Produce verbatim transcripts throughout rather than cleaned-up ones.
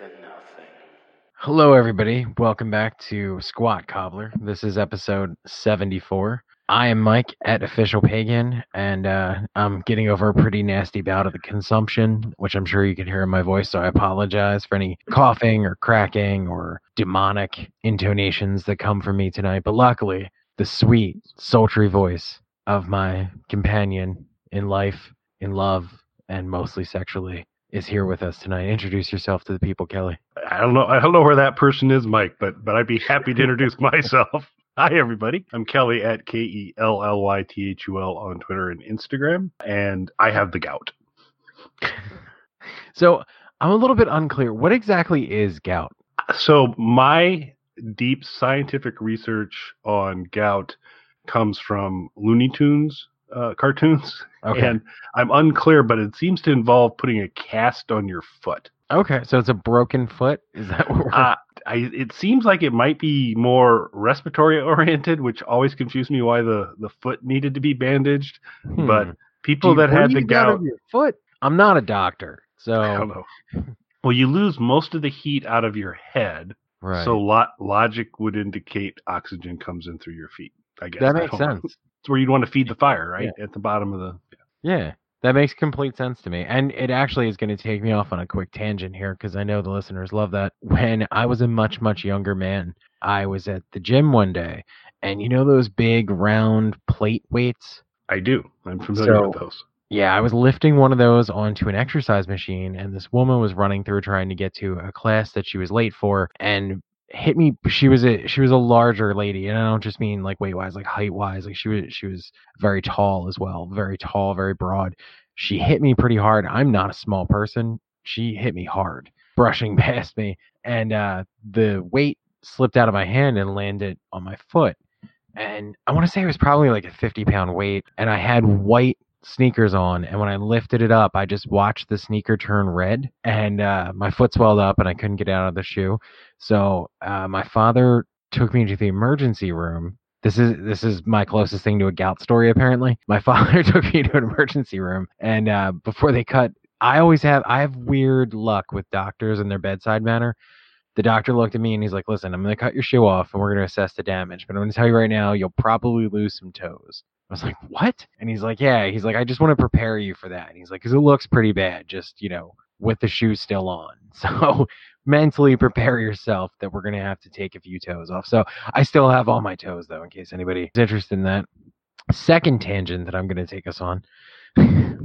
than nothing. Hello, everybody. Welcome back to Squat Cobbler. This is episode seventy-four. I am Mike at Official Pagan, and uh, I'm getting over a pretty nasty bout of the consumption, which I'm sure you can hear in my voice, so I apologize for any coughing or cracking or demonic intonations that come from me tonight. But luckily, the sweet, sultry voice of my companion in life, in love, and mostly sexually is here with us tonight. Introduce yourself to the people, Kelly. I don't know I don't know where that person is, Mike, but but I'd be happy to introduce myself. Hi, everybody. I'm Kelly at K E L L Y T H U L on Twitter and Instagram, and I have the gout. So I'm a little bit unclear. What exactly is gout? So my deep scientific research on gout comes from Looney Tunes uh, cartoons, okay. And I'm unclear, but it seems to involve putting a cast on your foot. Okay, so it's a broken foot? Is that what we're... Uh, I, it seems like it might be more respiratory oriented, which always confused me why the, the foot needed to be bandaged. Hmm. But people Dude, that had the gout... Your foot? I'm not a doctor, so... I don't know. Well, you lose most of the heat out of your head, right. So lo- logic would indicate oxygen comes in through your feet, I guess. That makes sense. Know. It's where you'd want to feed the fire, right? Yeah. At the bottom of the... Yeah. yeah. That makes complete sense to me. And it actually is going to take me off on a quick tangent here because I know the listeners love that. When I was a much, much younger man, I was at the gym one day. And you know those big round plate weights? I do. I'm familiar so, with those. Yeah, I was lifting one of those onto an exercise machine. And this woman was running through trying to get to a class that she was late for. And hit me. She was a she was a larger lady, and I don't just mean like weight wise, like height wise. Like she was she was very tall as well, very tall, very broad. She hit me pretty hard. I'm not a small person. She hit me hard, brushing past me, and uh, the weight slipped out of my hand and landed on my foot. And I want to say it was probably like a fifty pound weight, and I had white sneakers on, and when I lifted it up, I just watched the sneaker turn red, and uh, my foot swelled up, and I couldn't get out of the shoe. So uh, my father took me to the emergency room. This is this is my closest thing to a gout story, apparently. My father took me to an emergency room, and uh, before they cut, I always have I have weird luck with doctors and their bedside manner. The doctor looked at me, and he's like, "Listen, I'm going to cut your shoe off, and we're going to assess the damage, but I'm going to tell you right now, you'll probably lose some toes." I was like, "What?" And he's like, "Yeah." He's like, "I just want to prepare you for that." And he's like, "Because it looks pretty bad, just, you know, with the shoe still on. So mentally prepare yourself that we're going to have to take a few toes off." So I still have all my toes, though, in case anybody's interested in that. Second tangent that I'm going to take us on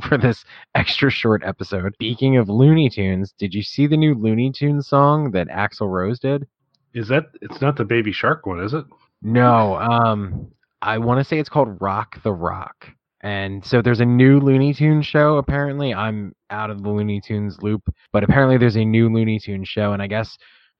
for this extra short episode. Speaking of Looney Tunes, did you see the new Looney Tunes song that Axl Rose did? Is that, it's not the Baby Shark one, is it? No, um... I want to say it's called Rock the Rock. And so there's a new Looney Tunes show, apparently. I'm out of the Looney Tunes loop, but apparently there's a new Looney Tunes show. And I guess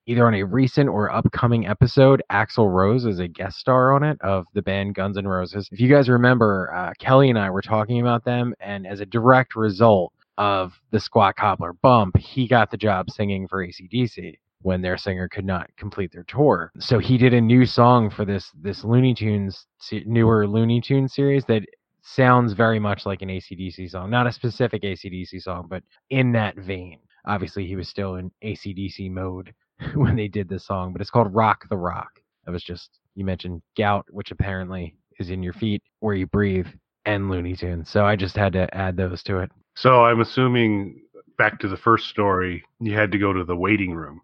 either on a recent or upcoming episode, Axl Rose is a guest star on it of the band Guns N' Roses. If you guys remember, uh, Kelly and I were talking about them. And as a direct result of the Squat Cobbler bump, he got the job singing for A C D C. When their singer could not complete their tour. So he did a new song for this this Looney Tunes, newer Looney Tunes series that sounds very much like an A C D C song. Not a specific A C D C song, but in that vein. Obviously, he was still in A C D C mode when they did this song, but it's called Rock the Rock. That was just, you mentioned gout, which apparently is in your feet, where you breathe, and Looney Tunes. So I just had to add those to it. So I'm assuming... Back to the first story, you had to go to the waiting room.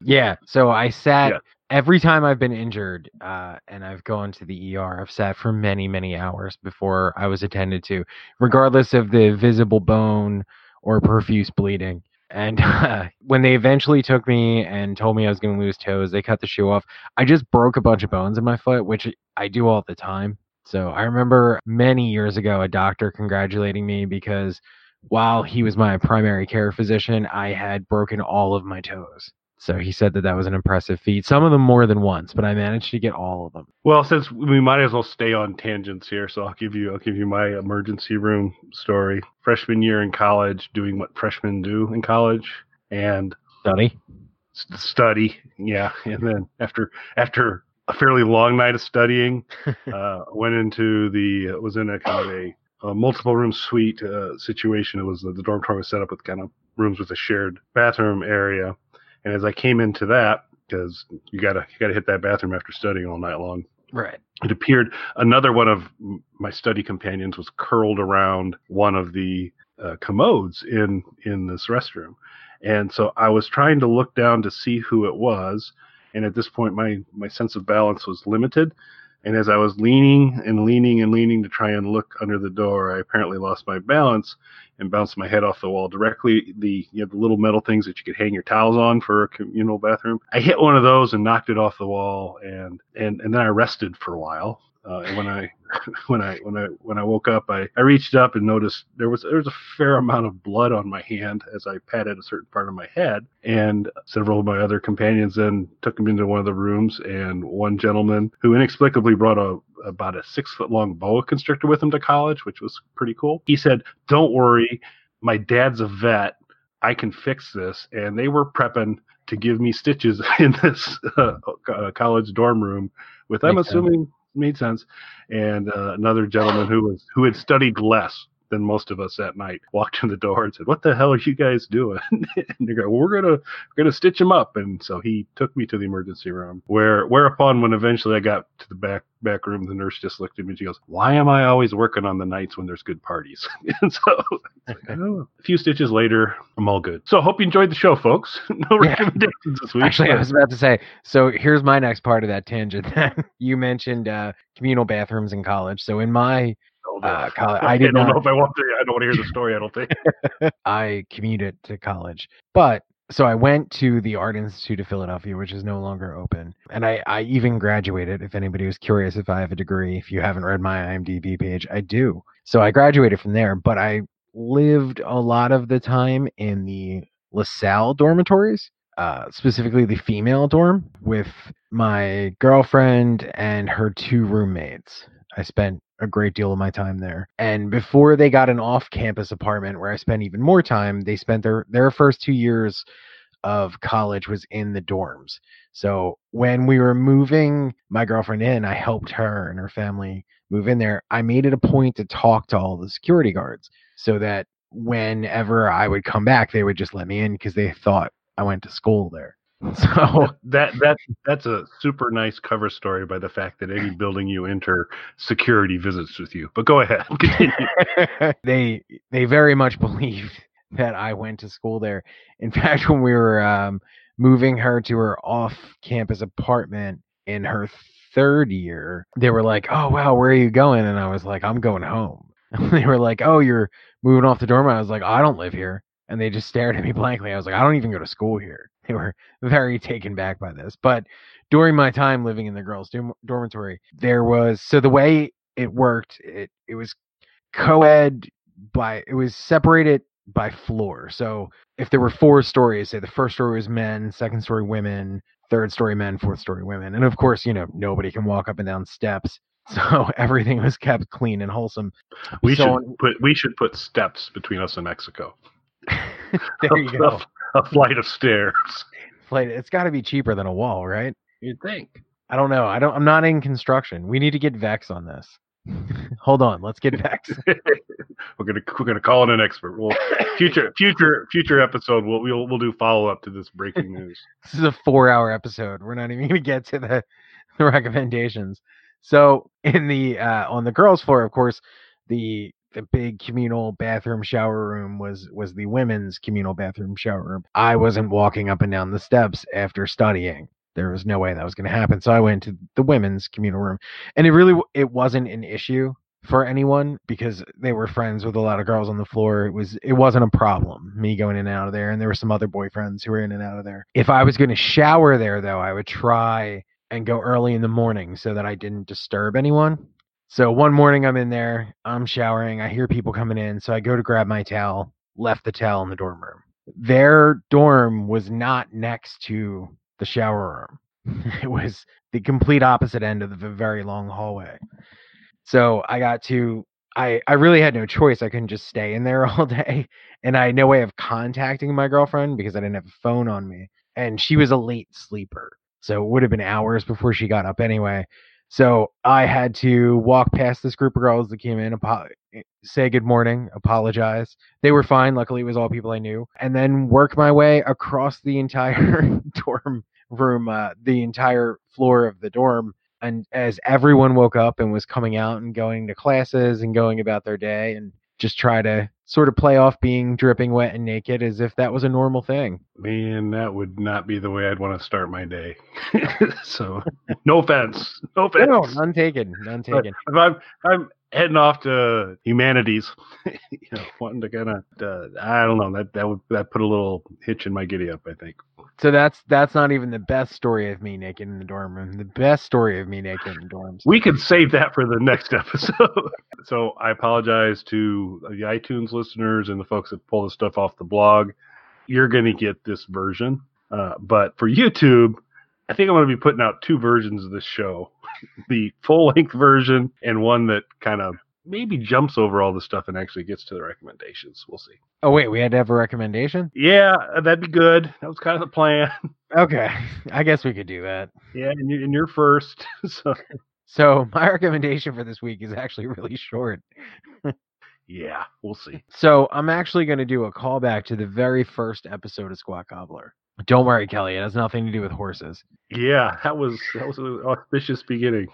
Yeah, so I sat yeah. every time I've been injured uh, and I've gone to the E R, I've sat for many, many hours before I was attended to, regardless of the visible bone or profuse bleeding. And uh, when they eventually took me and told me I was going to lose toes, they cut the shoe off. I just broke a bunch of bones in my foot, which I do all the time. So I remember many years ago, a doctor congratulating me because... While he was my primary care physician, I had broken all of my toes. So he said that that was an impressive feat. Some of them more than once, but I managed to get all of them. Well, since we might as well stay on tangents here, so I'll give you I'll give you my emergency room story. Freshman year in college, doing what freshmen do in college, and study, st- study, yeah. And then after after a fairly long night of studying, uh, went into the was in a kind of a A multiple room suite uh, situation. It was the, the dormitory was set up with kind of rooms with a shared bathroom area, And as I came into that, because you gotta you gotta hit that bathroom after studying all night long. Right. It appeared another one of my study companions was curled around one of the uh, commodes in in this restroom, and so I was trying to look down to see who it was. And at this point, my my sense of balance was limited. And as I was leaning and leaning and leaning to try and look under the door, I apparently lost my balance and bounced my head off the wall directly. The you know, the little metal things that you could hang your towels on for a communal bathroom. I hit one of those and knocked it off the wall, and and, and then I rested for a while. Uh, and when I when I when I when I woke up, I, I reached up and noticed there was there was a fair amount of blood on my hand as I patted a certain part of my head. And several of my other companions then took him into one of the rooms, and one gentleman who inexplicably brought a about a six foot long boa constrictor with him to college, which was pretty cool. He said, "Don't worry, my dad's a vet. I can fix this." And they were prepping to give me stitches in this uh, uh, college dorm room with, I'm assuming, made sense. And uh, another gentleman who was who had studied less than most of us that night walked in the door and said, "What the hell are you guys doing?" And they go, "Well, we're gonna we're gonna stitch him up." And so he took me to the emergency room, where whereupon when eventually I got to the back back room, the nurse just looked at me and she goes, "Why am I always working on the nights when there's good parties?" And so like, oh, a few stitches later, I'm all good. So hope you enjoyed the show, folks. No yeah. recommendations this week. Actually, I was about to say, so here's my next part of that tangent. You mentioned uh, communal bathrooms in college. So in my Uh, college. I, I don't not, know if I want to. I don't want to hear the story. I don't think I commuted to college, but so I went to the Art Institute of Philadelphia, which is no longer open, and I, I even graduated. If anybody was curious if I have a degree, if you haven't read my IMDb page, I do. So I graduated from there, but I lived a lot of the time in the LaSalle dormitories, uh, specifically the female dorm, with my girlfriend and her two roommates. I spent a great deal of my time there. And before they got an off-campus apartment where I spent even more time, they spent their, their first two years of college was in the dorms. So when we were moving my girlfriend in, I helped her and her family move in there. I made it a point to talk to all the security guards so that whenever I would come back, they would just let me in because they thought I went to school there. So that that that's a super nice cover story by the fact that any building you enter, security visits with you. But go ahead. they they very much believed that I went to school there. In fact, when we were um, moving her to her off-campus apartment in her third year, they were like, "Oh wow, where are you going?" And I was like, "I'm going home." And they were like, "Oh, you're moving off the dorm?" I was like, "I don't live here." And they just stared at me blankly. I was like, "I don't even go to school here." They were very taken back by this. But during my time living in the girls' dormitory, there was, so the way it worked, it, it was co-ed by, it was separated by floor. So if there were four stories, say the first story was men, second story women, third story men, fourth story women. And of course, you know, nobody can walk up and down steps. So everything was kept clean and wholesome. We so should on, put we should put steps between us and Mexico. There you go. A flight of stairs. Flight. It's got to be cheaper than a wall, right? You'd think. I don't know. I don't. I'm not in construction. We need to get Vex on this. Hold on. Let's get Vex. we're gonna we're gonna call in an expert. We'll future future future episode. We'll we'll we'll do follow up to this breaking news. This is a four hour episode. We're not even gonna get to the, the recommendations. So in the uh, on the girls' floor, of course, the. The big communal bathroom shower room was was the women's communal bathroom shower room. I wasn't walking up and down the steps after studying. There was no way that was going to happen. So I went to the women's communal room, and it really it wasn't an issue for anyone because they were friends with a lot of girls on the floor. It was it wasn't a problem me going in and out of there, and there were some other boyfriends who were in and out of there. If I was going to shower there, though, I would try and go early in the morning so that I didn't disturb anyone. So one morning I'm in there, I'm showering, I hear people coming in, so I go to grab my towel, left the towel in the dorm room. Their dorm was not next to the shower room. It was the complete opposite end of the very long hallway. So I got to, I, I really had no choice. I couldn't just stay in there all day. And I had no way of contacting my girlfriend because I didn't have a phone on me. And she was a late sleeper. So it would have been hours before she got up anyway. So I had to walk past this group of girls that came in, apo- say good morning, apologize. They were fine. Luckily, it was all people I knew. And then work my way across the entire dorm room, uh, the entire floor of the dorm. And as everyone woke up and was coming out and going to classes and going about their day, and just try to sort of play off being dripping wet and naked as if that was a normal thing. Man, that would not be the way I'd want to start my day. So, no offense. No offense. No, none taken. None taken. But I'm I'm heading off to humanities, you know, wanting to kind of, uh, I don't know, that, that would that put a little hitch in my giddy up, I think. So that's that's not even the best story of me naked in the dorm room. The best story of me naked in the dorms. We could save that for the next episode. So I apologize to the iTunes listeners and the folks that pull the stuff off the blog. You're going to get this version. Uh, but for YouTube, I think I'm going to be putting out two versions of this show. The full-length version and one that kind of maybe jumps over all the stuff and actually gets to the recommendations. We'll see. Oh, wait, we had to have a recommendation? Yeah, that'd be good. That was kind of the plan. Okay, I guess we could do that. Yeah, and you're first. So, so my recommendation for this week is actually really short. Yeah, we'll see. So I'm actually going to do a callback to the very first episode of Squat Cobbler. Don't worry, Kelly, it has nothing to do with horses. Yeah, that was, that was an auspicious beginning.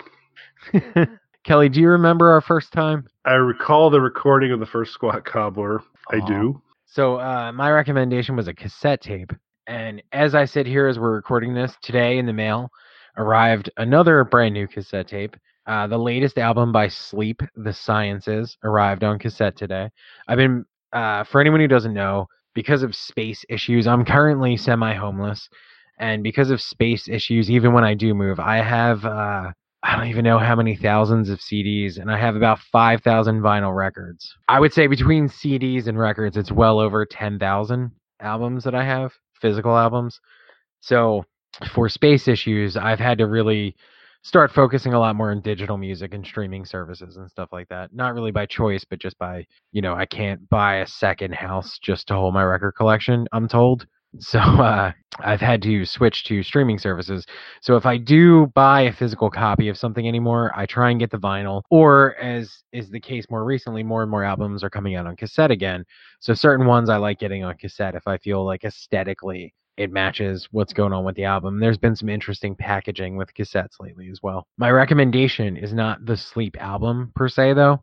Kelly, do you remember our first time? I recall the recording of the first Squat Cobbler. Aww. I do. So uh, my recommendation was a cassette tape. And as I sit here, as we're recording this, today in the mail arrived another brand new cassette tape. Uh, the latest album by Sleep, The Sciences, arrived on cassette today. I've been, uh, for anyone who doesn't know, because of space issues, I'm currently semi-homeless. And because of space issues, even when I do move, I have... Uh, I don't even know how many thousands of C Ds, and I have about five thousand vinyl records. I would say between C Ds and records, it's well over ten thousand albums that I have, physical albums. So for space issues, I've had to really start focusing a lot more on digital music and streaming services and stuff like that. Not really by choice, but just by, you know, I can't buy a second house just to hold my record collection, I'm told. So uh, I've had to switch to streaming services. So if I do buy a physical copy of something anymore, I try and get the vinyl. Or as is the case more recently, more and more albums are coming out on cassette again. So certain ones I like getting on cassette if I feel like aesthetically it matches what's going on with the album. There's been some interesting packaging with cassettes lately as well. My recommendation is not the Sleep album per se, though.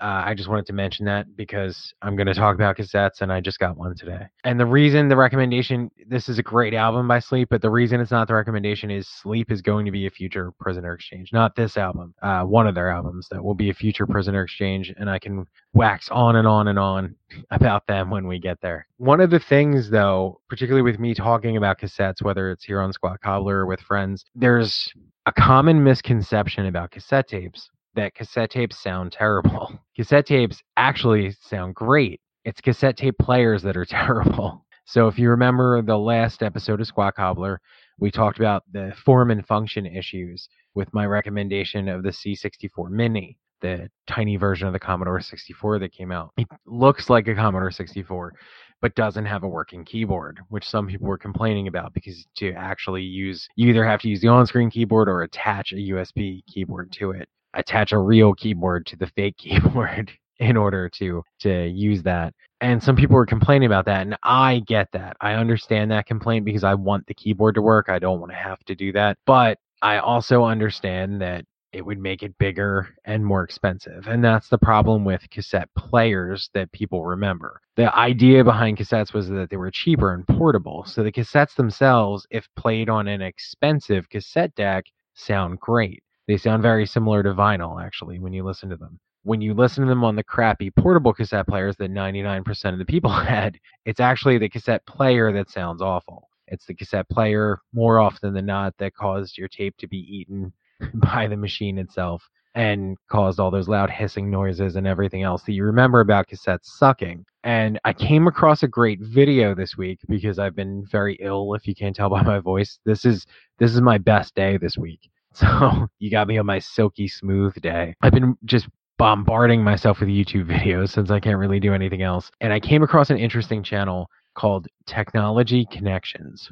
Uh, I just wanted to mention that because I'm going to talk about cassettes and I just got one today. And the reason the recommendation, this is a great album by Sleep, but the reason it's not the recommendation is Sleep is going to be a future Prisoner Exchange. Not this album, uh, one of their albums that will be a future Prisoner Exchange. And I can wax on and on and on about them when we get there. One of the things, though, particularly with me talking about cassettes, whether it's here on Squat Cobbler or with friends, there's a common misconception about cassette tapes that cassette tapes sound terrible. Cassette tapes actually sound great. It's cassette tape players that are terrible. So if you remember the last episode of Squat Cobbler, we talked about the form and function issues with my recommendation of the C sixty-four Mini, the tiny version of the Commodore sixty-four that came out. It looks like a Commodore sixty-four, but doesn't have a working keyboard, which some people were complaining about because to actually use, you either have to use the on-screen keyboard or attach a U S B keyboard to it. Attach a real keyboard to the fake keyboard in order to to use that. And some people were complaining about that, and I get that. I understand that complaint because I want the keyboard to work. I don't want to have to do that. But I also understand that it would make it bigger and more expensive. And that's the problem with cassette players that people remember. The idea behind cassettes was that they were cheaper and portable. So the cassettes themselves, if played on an expensive cassette deck, sound great. They sound very similar to vinyl, actually, when you listen to them. When you listen to them on the crappy portable cassette players that ninety-nine percent of the people had, it's actually the cassette player that sounds awful. It's the cassette player, more often than not, that caused your tape to be eaten by the machine itself and caused all those loud hissing noises and everything else that you remember about cassettes sucking. And I came across a great video this week because I've been very ill, if you can't tell by my voice. This is this is my best day this week. So you got me on my silky smooth day. I've been just bombarding myself with YouTube videos since I can't really do anything else. And I came across an interesting channel called Technology Connections.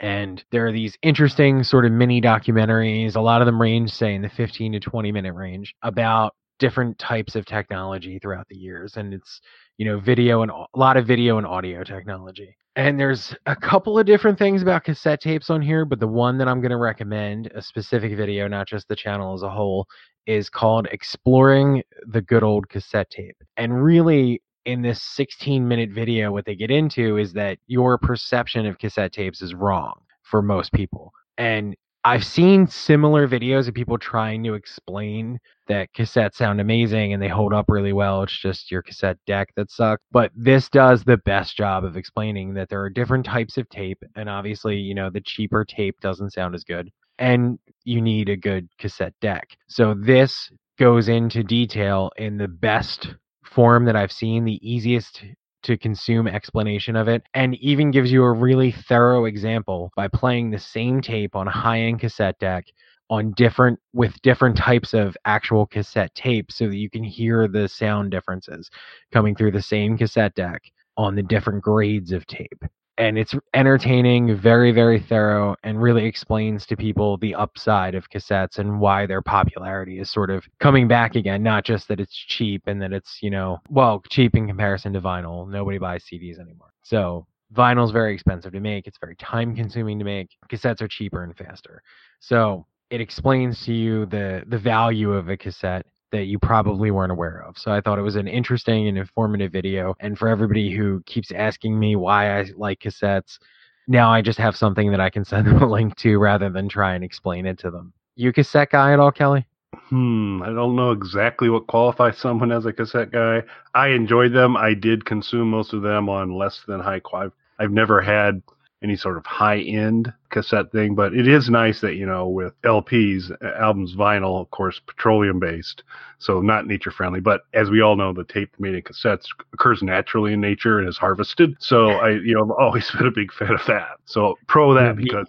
And there are these interesting sort of mini documentaries. A lot of them range, say, in the fifteen to twenty minute range about different types of technology throughout the years. And it's, you know, video and a lot of video and audio technology. And there's a couple of different things about cassette tapes on here, but the one that I'm going to recommend, a specific video, not just the channel as a whole, is called Exploring the Good Old Cassette Tape. And really, in this sixteen minute video, what they get into is that your perception of cassette tapes is wrong for most people. And I've seen similar videos of people trying to explain that cassettes sound amazing and they hold up really well. It's just your cassette deck that sucked. But this does the best job of explaining that there are different types of tape. And obviously, you know, the cheaper tape doesn't sound as good. And you need a good cassette deck. So this goes into detail in the best form that I've seen, the easiest to consume explanation of it, and even gives you a really thorough example by playing the same tape on a high-end cassette deck on different with different types of actual cassette tape so that you can hear the sound differences coming through the same cassette deck on the different grades of tape. And it's entertaining, very, very thorough, and really explains to people the upside of cassettes and why their popularity is sort of coming back again. Not just that it's cheap and that it's, you know, well, cheap in comparison to vinyl. Nobody buys C Ds anymore. So vinyl's very expensive to make. It's very time consuming to make. Cassettes are cheaper and faster. So it explains to you the, the value of a cassette that you probably weren't aware of. So I thought it was an interesting and informative video. And for everybody who keeps asking me why I like cassettes, now I just have something that I can send them a link to rather than try and explain it to them. You cassette guy at all, Kelly? Hmm, I don't know exactly what qualifies someone as a cassette guy. I enjoyed them. I did consume most of them on less than high quality. I've never had any sort of high-end cassette thing, but it is nice that, you know, with L Ps, albums, vinyl, of course, petroleum-based, so not nature-friendly, but as we all know, the tape made in cassettes occurs naturally in nature and is harvested, so I, you know, I've always been a big fan of that, so pro that because...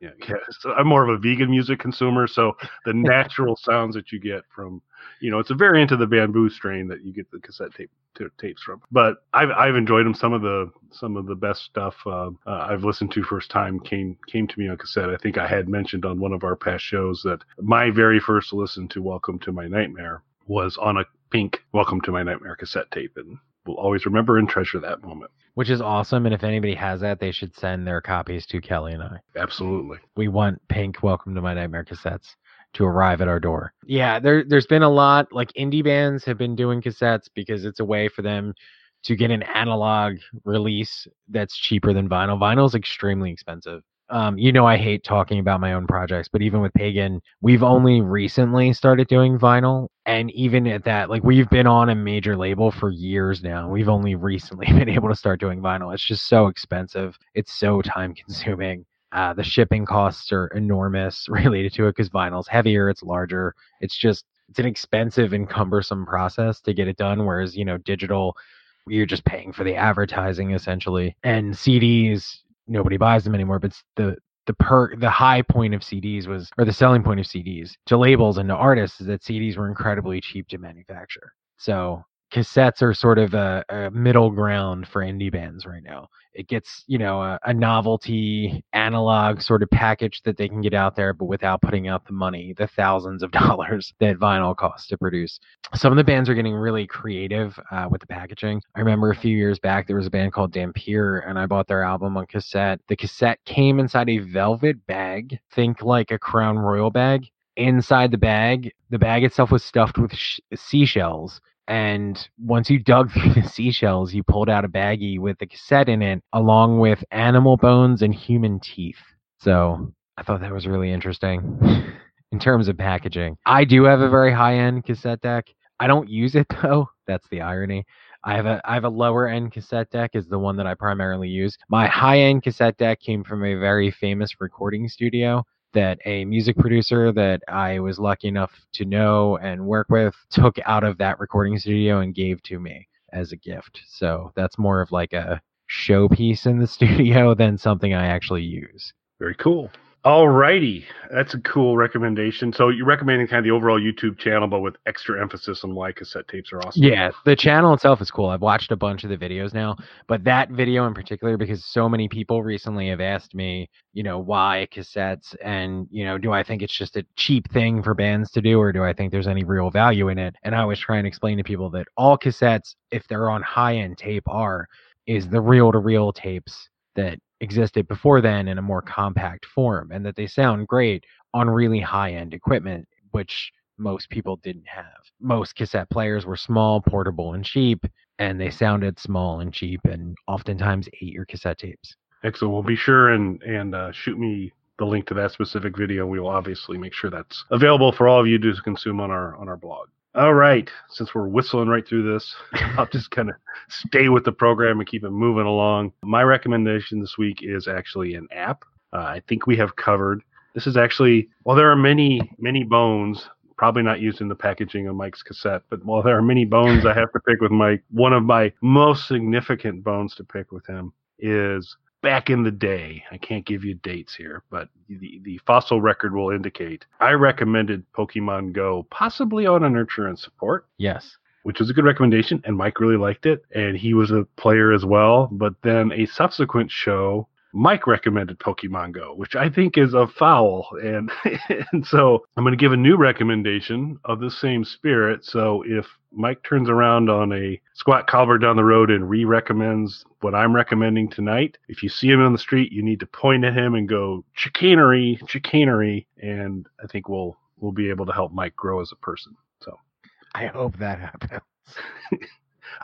yeah, yeah. So I'm more of a vegan music consumer, so the natural sounds that you get from, you know, it's a variant of the bamboo strain that you get the cassette tape t- tapes from. But I've I've enjoyed them. Some of the some of the best stuff uh, uh, I've listened to first time came came to me on cassette. I think I had mentioned on one of our past shows that my very first listen to Welcome to My Nightmare was on a pink Welcome to My Nightmare cassette tape, and we'll always remember and treasure that moment. Which is awesome, and if anybody has that, they should send their copies to Kelly and I. Absolutely. We want pink Welcome to My Nightmare cassettes to arrive at our door. Yeah, there, there's been a lot, like indie bands have been doing cassettes because it's a way for them to get an analog release that's cheaper than vinyl. Vinyl's extremely expensive. Um, you know, I hate talking about my own projects, but even with Pagan, we've only recently started doing vinyl. And even at that, like we've been on a major label for years now. We've only recently been able to start doing vinyl. It's just so expensive. It's so time consuming. Uh, the shipping costs are enormous related to it because vinyl's heavier. It's larger. It's just, it's an expensive and cumbersome process to get it done. Whereas, you know, digital, you're just paying for the advertising essentially. And C Ds, nobody buys them anymore, but the the per the high point of C Ds was, or the selling point of C Ds to labels and to artists, is that C Ds were incredibly cheap to manufacture. So cassettes are sort of a, a middle ground for indie bands right now. It gets, you know, a, a novelty analog sort of package that they can get out there, but without putting out the money, the thousands of dollars that vinyl costs to produce. Some of the bands are getting really creative uh, with the packaging. I remember a few years back, there was a band called Dampier, and I bought their album on cassette. The cassette came inside a velvet bag, think like a Crown Royal bag. Inside the bag, the bag itself was stuffed with sh- seashells. And once you dug through the seashells, you pulled out a baggie with the cassette in it, along with animal bones and human teeth. So I thought that was really interesting in terms of packaging. I do have a very high-end cassette deck. I don't use it, though. That's the irony. I have a I have a lower-end cassette deck is the one that I primarily use. My high-end cassette deck came from a very famous recording studio that a music producer that I was lucky enough to know and work with took out of that recording studio and gave to me as a gift. So that's more of like a showpiece in the studio than something I actually use. Very cool. All righty. That's a cool recommendation. So you're recommending kind of the overall YouTube channel, but with extra emphasis on why cassette tapes are awesome. Yeah, the channel itself is cool. I've watched a bunch of the videos now, but that video in particular, because so many people recently have asked me, you know, why cassettes, and, you know, do I think it's just a cheap thing for bands to do, or do I think there's any real value in it? And I always try and explain to people that all cassettes, if they're on high-end tape, are is the reel-to-reel tapes that existed before then in a more compact form, and that they sound great on really high-end equipment, which most people didn't have. Most cassette players were small, portable, and cheap, and they sounded small and cheap, and oftentimes ate your cassette tapes. Excellent. Well, be sure and and uh, shoot me the link to that specific video. We will obviously make sure that's available for all of you to consume on our on our blog. All right, since we're whistling right through this, I'll just kind of stay with the program and keep it moving along. My recommendation this week is actually an app uh, I think we have covered. This is actually, while there are many, many bones, probably not used in the packaging of Mike's cassette, but while there are many bones I have to pick with Mike, one of my most significant bones to pick with him is back in the day. I can't give you dates here, but the, the fossil record will indicate I recommended Pokemon Go, possibly on an insurance support. Yes. Which was a good recommendation, and Mike really liked it, and he was a player as well. But then a subsequent show, Mike recommended Pokemon Go, which I think is a foul. And, and so I'm going to give a new recommendation of the same spirit. So if Mike turns around on a Squat Cobbler down the road and re-recommends what I'm recommending tonight, if you see him on the street, you need to point at him and go, chicanery, chicanery. And I think we'll we'll be able to help Mike grow as a person. So I hope that happens.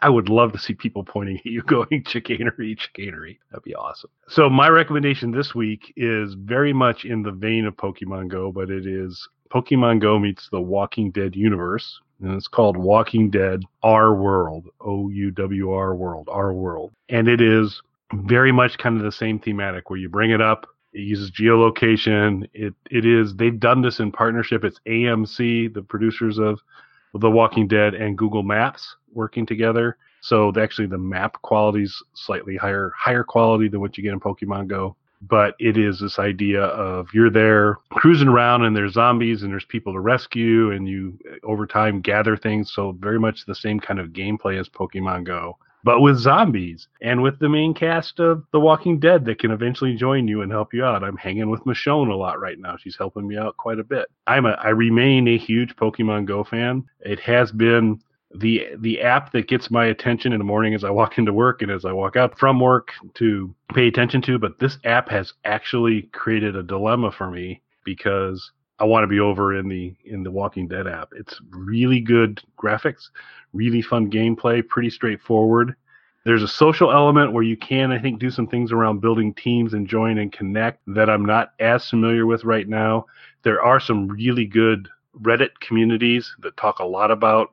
I would love to see people pointing at you going, chicanery, chicanery. That'd be awesome. So my recommendation this week is very much in the vein of Pokemon Go, but it is Pokemon Go meets the Walking Dead universe. And it's called Walking Dead Our World, O U W R World, Our World. And it is very much kind of the same thematic where you bring it up. It uses geolocation. It It is, they've done this in partnership. It's A M C, the producers of The Walking Dead, and Google Maps working together. So actually the map quality is slightly higher, higher quality than what you get in Pokemon Go. But it is this idea of you're there cruising around and there's zombies and there's people to rescue, and you over time gather things. So very much the same kind of gameplay as Pokemon Go, but with zombies and with the main cast of The Walking Dead that can eventually join you and help you out. I'm hanging with Michonne a lot right now. She's helping me out quite a bit. I'm a, I remain a huge Pokemon Go fan. It has been the the app that gets my attention in the morning as I walk into work and as I walk out from work to pay attention to. But this app has actually created a dilemma for me because I want to be over in the in the Walking Dead app. It's really good graphics, really fun gameplay, pretty straightforward. There's a social element where you can, I think, do some things around building teams and join and connect that I'm not as familiar with right now. There are some really good Reddit communities that talk a lot about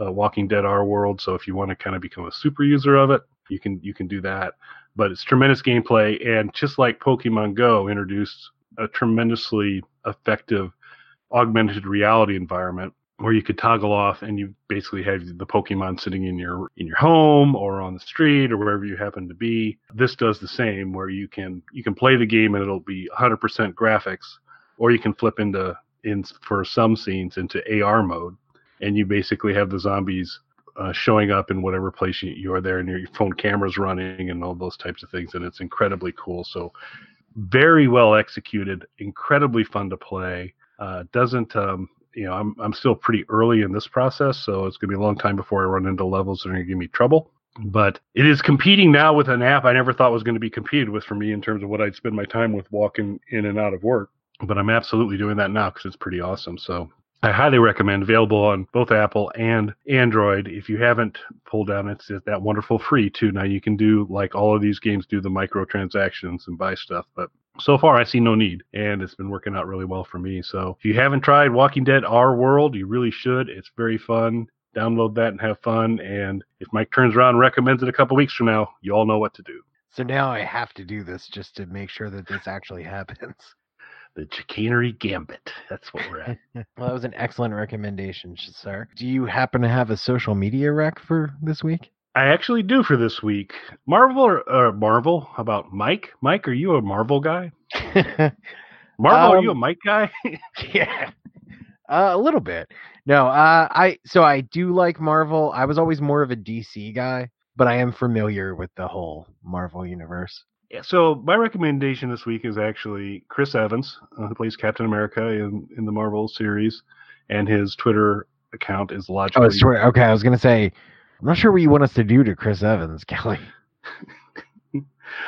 uh, Walking Dead Our World. So if you want to kind of become a super user of it, you can you can do that. But it's tremendous gameplay, and just like Pokemon Go introduced a tremendously effective augmented reality environment where you could toggle off and you basically have the Pokemon sitting in your in your home or on the street or wherever you happen to be. This does the same where you can you can play the game and it'll be one hundred percent graphics, or you can flip into in for some scenes into A R mode, and you basically have the zombies uh, showing up in whatever place you, you are there, and your phone camera's running and all those types of things, and it's incredibly cool. So very well executed, incredibly fun to play. Uh, doesn't, um, you know, I'm I'm still pretty early in this process, so it's going to be a long time before I run into levels that are going to give me trouble. But it is competing now with an app I never thought was going to be competed with for me in terms of what I'd spend my time with walking in and out of work. But I'm absolutely doing that now because it's pretty awesome. So I highly recommend, available on both Apple and Android. If you haven't pulled down, it's that wonderful free too. Now you can do, like all of these games do, the microtransactions and buy stuff, but so far I see no need, and it's been working out really well for me. So if you haven't tried Walking Dead Our World, you really should. It's very fun. Download that and have fun. And if Mike turns around and recommends it a couple weeks from now, you all know what to do. So now I have to do this just to make sure that this actually happens. The chicanery gambit. That's what we're at. Well, that was an excellent recommendation, sir. Do you happen to have a social media rec for this week? I actually do for this week. Marvel, or uh, Marvel, how about Mike? Mike, are you a Marvel guy? Marvel, um, are you a mic guy? Yeah, uh, a little bit. No, uh, I so I do like Marvel. I was always more of a D C guy, but I am familiar with the whole Marvel universe. Yeah, so my recommendation this week is actually Chris Evans, uh, who plays Captain America in, in the Marvel series, and his Twitter account is logically. Oh, it's Twitter. Okay, I was gonna say, I'm not sure what you want us to do to Chris Evans, Kelly.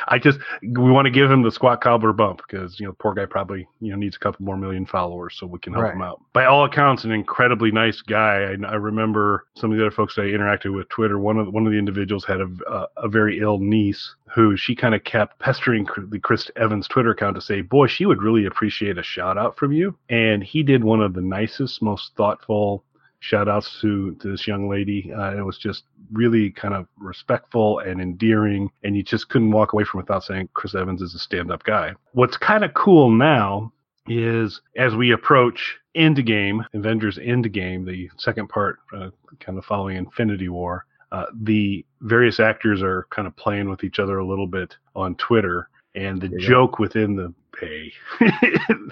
I just we want to give him the Squat Cobbler bump because, you know, poor guy probably, you know, needs a couple more million followers so we can help right. him out. By all accounts, an incredibly nice guy. I, I remember some of the other folks I interacted with Twitter. One of one of the individuals had a a, a very ill niece who she kind of kept pestering the Chris Evans Twitter account to say, boy, she would really appreciate a shout out from you. And he did one of the nicest, most thoughtful shout outs to, to this young lady. Uh, it was just really kind of respectful and endearing. And you just couldn't walk away from it without saying Chris Evans is a stand-up guy. What's kind of cool now is as we approach Endgame, Avengers Endgame, the second part uh, kind of following Infinity War, uh, the various actors are kind of playing with each other a little bit on Twitter. And the yeah. joke within the hey,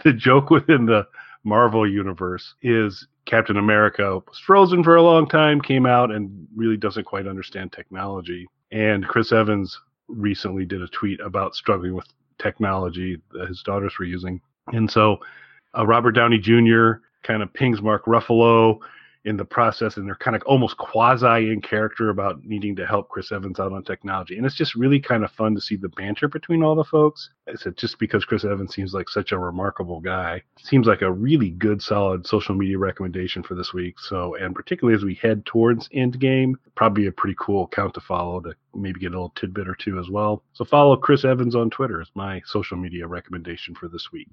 the joke within the Marvel universe is Captain America was frozen for a long time, came out, and really doesn't quite understand technology. And Chris Evans recently did a tweet about struggling with technology that his daughters were using. And so uh, Robert Downey Junior kind of pings Mark Ruffalo in the process, and they're kind of almost quasi in character about needing to help Chris Evans out on technology. And it's just really kind of fun to see the banter between all the folks. I said, just because Chris Evans seems like such a remarkable guy, seems like a really good, solid social media recommendation for this week. So, and particularly as we head towards Endgame, probably a pretty cool account to follow to maybe get a little tidbit or two as well. So follow Chris Evans on Twitter is my social media recommendation for this week.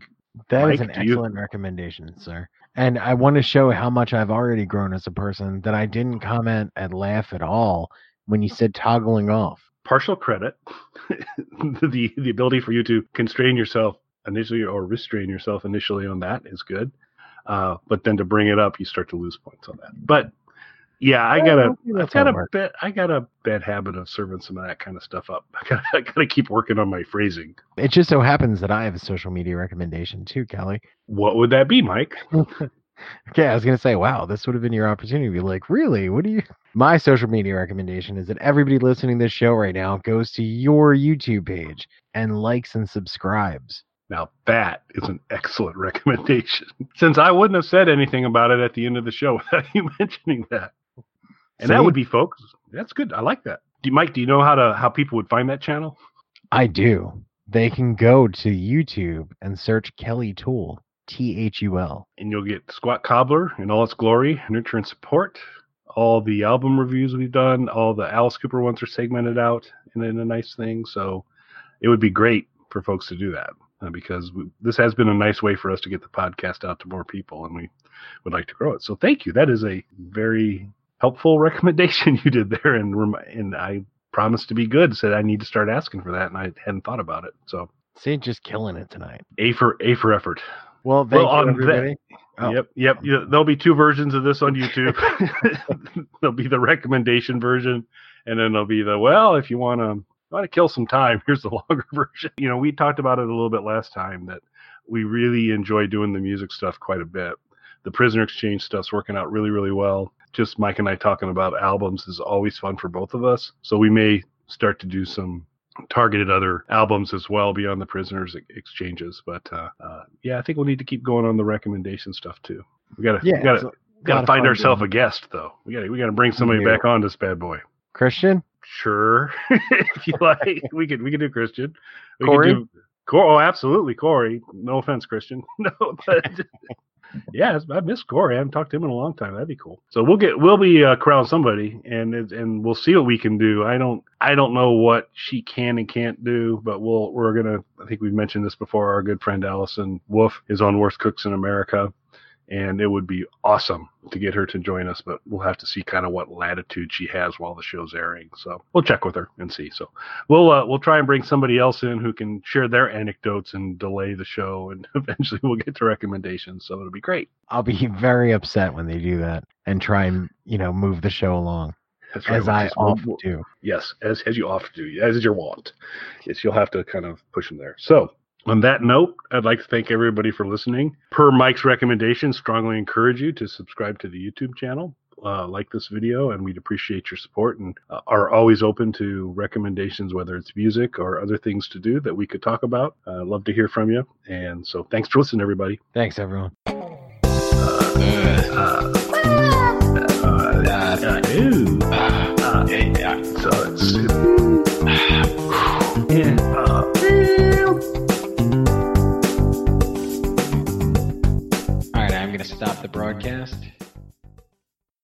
That Mike, is an excellent you... recommendation, sir. And I want to show how much I've already grown as a person that I didn't comment and laugh at all when you said toggling off. Partial credit, the the ability for you to constrain yourself initially or restrain yourself initially on that is good. Uh, but then to bring it up, you start to lose points on that. But yeah, I got a, I got a bad, I got a bad habit of serving some of that kind of stuff up. I got, I got to keep working on my phrasing. It just so happens that I have a social media recommendation too, Kelly. What would that be, Mike? Okay, I was gonna say, wow, this would have been your opportunity to be like, really? What do you? My social media recommendation is that everybody listening to this show right now goes to your YouTube page and likes and subscribes. Now that is an excellent recommendation. Since I wouldn't have said anything about it at the end of the show without you mentioning that. And See? That would be folks. That's good. I like that. Do you, Mike, do you know how to how people would find that channel? I do. They can go to YouTube and search Kelly Tool, T H U L. And you'll get Squat Cobbler in all its glory, nurture and support. All the album reviews we've done, all the Alice Cooper ones are segmented out in a nice thing. So it would be great for folks to do that. Uh, because we, this has been a nice way for us to get the podcast out to more people, and we would like to grow it. So thank you. That is a very helpful recommendation you did there, and rem- and I promised to be good. Said I need to start asking for that, and I hadn't thought about it. So see, just killing it tonight. A for A for effort. Well, thank well, you, everybody. That, oh. Yep, yep. You know, there'll be two versions of this on YouTube. There'll be the recommendation version, and then there'll be the well, if you want to. I want to kill some time. Here's the longer version. You know, we talked about it a little bit last time that we really enjoy doing the music stuff quite a bit. The Prisoner Exchange stuff's working out really, really well. Just Mike and I talking about albums is always fun for both of us. So we may start to do some targeted other albums as well beyond the Prisoner's Exchanges. But uh, uh, yeah, I think we'll need to keep going on the recommendation stuff too. We gotta, yeah, we gotta, so, gotta find ourselves a guest though. We gotta, we gotta bring somebody back on this bad boy. Christian. Sure, if you like, we could we could do Christian. We Corey, could do, Cor- oh, absolutely, Corey. No offense, Christian. No, but yeah, I miss Corey. I haven't talked to him in a long time. That'd be cool. So we'll get we'll be uh, crowd somebody, and and we'll see what we can do. I don't I don't know what she can and can't do, but we'll we're gonna. I think we've mentioned this before. Our good friend Allison Wolf is on Worst Cooks in America. And it would be awesome to get her to join us, but we'll have to see kind of what latitude she has while the show's airing. So we'll check with her and see. So we'll uh, we'll try and bring somebody else in who can share their anecdotes and delay the show, and eventually we'll get to recommendations. So it'll be great. I'll be very upset when they do that and try and, you know, move the show along. That's right, as I often do. Yes, as as you often do, as is your want. Yes, you'll have to kind of push them there. So On that note, I'd like to thank everybody for listening. Per Mike's recommendation, strongly encourage you to subscribe to the YouTube channel, uh, like this video, and we'd appreciate your support, and uh, are always open to recommendations, whether it's music or other things to do that we could talk about. Uh, love to hear from you. And so thanks for listening, everybody. Thanks, everyone. Uh, uh, uh, uh, uh, uh,